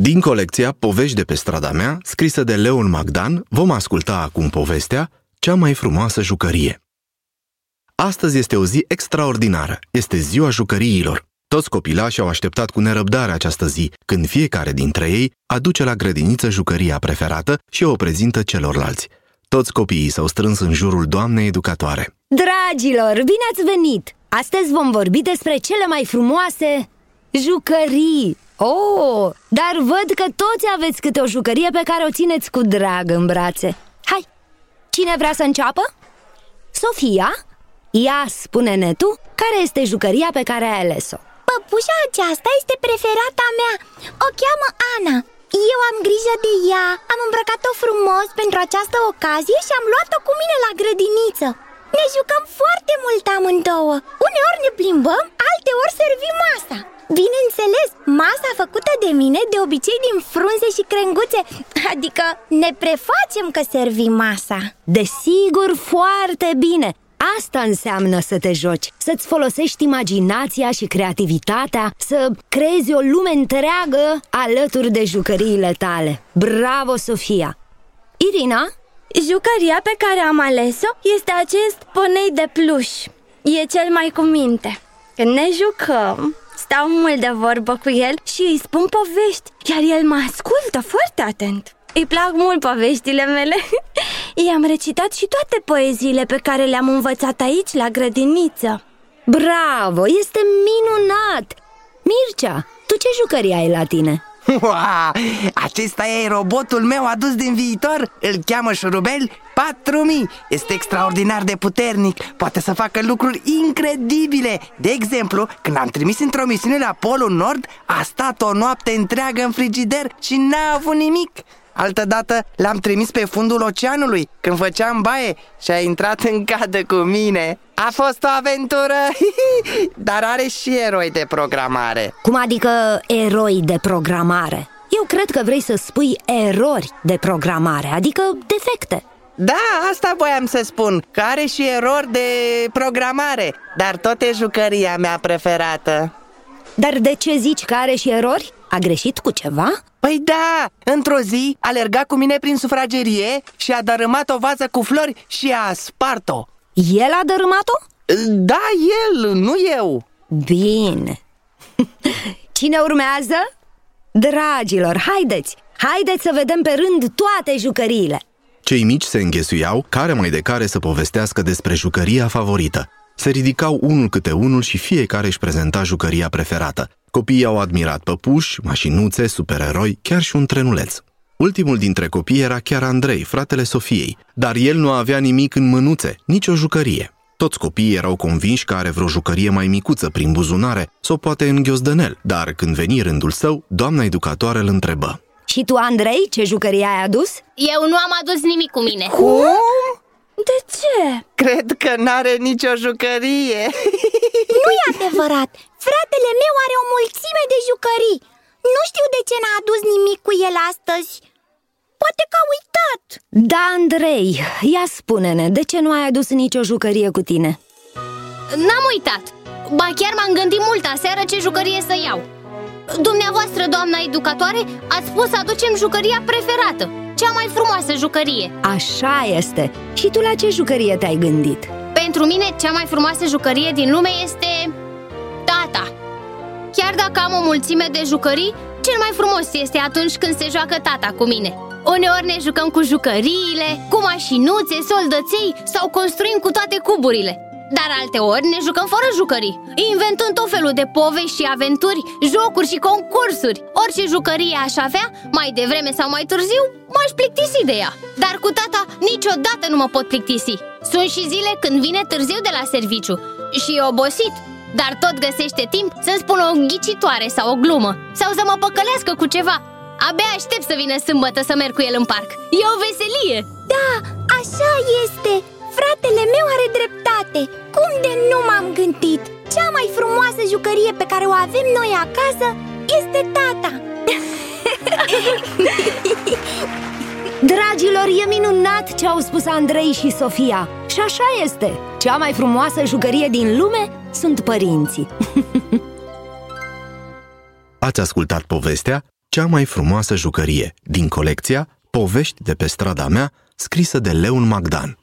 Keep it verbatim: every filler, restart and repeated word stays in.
Din colecția Povești de pe strada mea, scrisă de Leon Magdan, vom asculta acum povestea Cea mai frumoasă jucărie. Astăzi este o zi extraordinară, este ziua jucăriilor. Toți copilașii au așteptat cu nerăbdare această zi, când fiecare dintre ei aduce la grădiniță jucăria preferată și o prezintă celorlalți. Toți copiii s-au strâns în jurul doamnei educatoare. Dragilor, bine ați venit! Astăzi vom vorbi despre cele mai frumoase jucării. Oh, dar văd că toți aveți câte o jucărie pe care o țineți cu drag în brațe. Hai, cine vrea să înceapă? Sofia? Ia, spune-ne tu, care este jucăria pe care ai ales-o? Păpușa aceasta este preferata mea. O cheamă Ana. Eu am grijă de ea, am îmbrăcat-o frumos pentru această ocazie și am luat-o cu mine la grădiniță. Ne jucăm foarte mult amândouă. Uneori ne plimbăm, alteori servim masa. Bineînțeles, masa făcută de mine, de obicei din frunze și crenguțe. Adică ne prefacem că servim masa. Desigur, foarte bine. Asta înseamnă să te joci, să-ți folosești imaginația și creativitatea, să creezi o lume întreagă alături de jucăriile tale. Bravo, Sofia! Irina? Jucăria pe care am ales-o este acest ponei de pluș. E cel mai cu minte. Când ne jucăm, stau mult de vorbă cu el și îi spun povești, iar el mă ascultă foarte atent. Îi plac mult poveștile mele. I-am recitat și toate poeziile pe care le-am învățat aici, la grădiniță. Bravo! Este minunat! Mircea, tu ce jucărie ai la tine? Uau! Acesta e robotul meu adus din viitor. Îl cheamă Șurubel patru mii. Este extraordinar de puternic. Poate să facă lucruri incredibile. De exemplu, când am trimis într-o misiune la Polul Nord, a stat o noapte întreagă în frigider și n-a avut nimic. Altădată l-am trimis pe fundul oceanului, când făceam baie, și a intrat în cadă cu mine. A fost o aventură, dar are și eroi de programare. Cum adică eroi de programare? Eu cred că vrei să spui erori de programare, adică defecte. Da, asta voiam să spun, că are și erori de programare, dar tot e jucăria mea preferată. Dar de ce zici că are și erori? A greșit cu ceva? Păi da, într-o zi alerga cu mine prin sufragerie și a dărâmat o vază cu flori și a spart-o. El a dărâmat-o? Da, el, nu eu. Bine. Cine urmează? Dragilor, haideți, haideți să vedem pe rând toate jucăriile. Cei mici se înghesuiau, care mai de care să povestească despre jucăria favorită. Se ridicau unul câte unul și fiecare își prezenta jucăria preferată. Copiii au admirat păpuși, mașinuțe, supereroi, chiar și un trenuleț. Ultimul dintre copii era chiar Andrei, fratele Sofiei, dar el nu avea nimic în mânuțe, nicio jucărie. Toți copiii erau convinși că are vreo jucărie mai micuță prin buzunare sau poate în ghiozdanel, dar când veni rândul său, doamna educatoare îl întrebă. Și tu, Andrei, ce jucărie ai adus? Eu nu am adus nimic cu mine. Cum? De ce? Cred că n-are nicio jucărie. Nu e adevărat! Fratele meu are o mulțime de jucării. Nu știu de ce n-a adus nimic cu el astăzi. Poate că a uitat. Da, Andrei, ia spune-ne, de ce nu ai adus nicio jucărie cu tine? N-am uitat. Ba chiar m-am gândit mult aseară ce jucărie să iau. Dumneavoastră, doamna educatoare, ați spus să aducem jucăria preferată, cea mai frumoasă jucărie. Așa este. Și tu la ce jucărie te-ai gândit? Pentru mine, cea mai frumoasă jucărie din lume este tata. Chiar dacă am o mulțime de jucării, cel mai frumos este atunci când se joacă tata cu mine. Uneori ne jucăm cu jucăriile, cu mașinuțe, soldăței sau construim cu toate cuburile. Dar alteori ne jucăm fără jucării, inventând tot felul de povești și aventuri, jocuri și concursuri. Orice jucărie aș avea, mai devreme sau mai târziu, m-aș plictisi de ea. Dar cu tata niciodată nu mă pot plictisi. Sunt și zile când vine târziu de la serviciu și e obosit, dar tot găsește timp să-mi spună o ghicitoare sau o glumă, sau să mă păcălească cu ceva. Abia aștept să vină sâmbătă să merg cu el în parc. E o veselie! Da, așa este! Fratele meu are dreptate! Cum de nu m-am gândit? Cea mai frumoasă jucărie pe care o avem noi acasă este tata! Dragilor, e minunat ce au spus Andrei și Sofia. Și așa este. Cea mai frumoasă jucărie din lume sunt părinții. Ați ascultat povestea Cea mai frumoasă jucărie, din colecția Povești de pe strada mea, scrisă de Leon Magdan.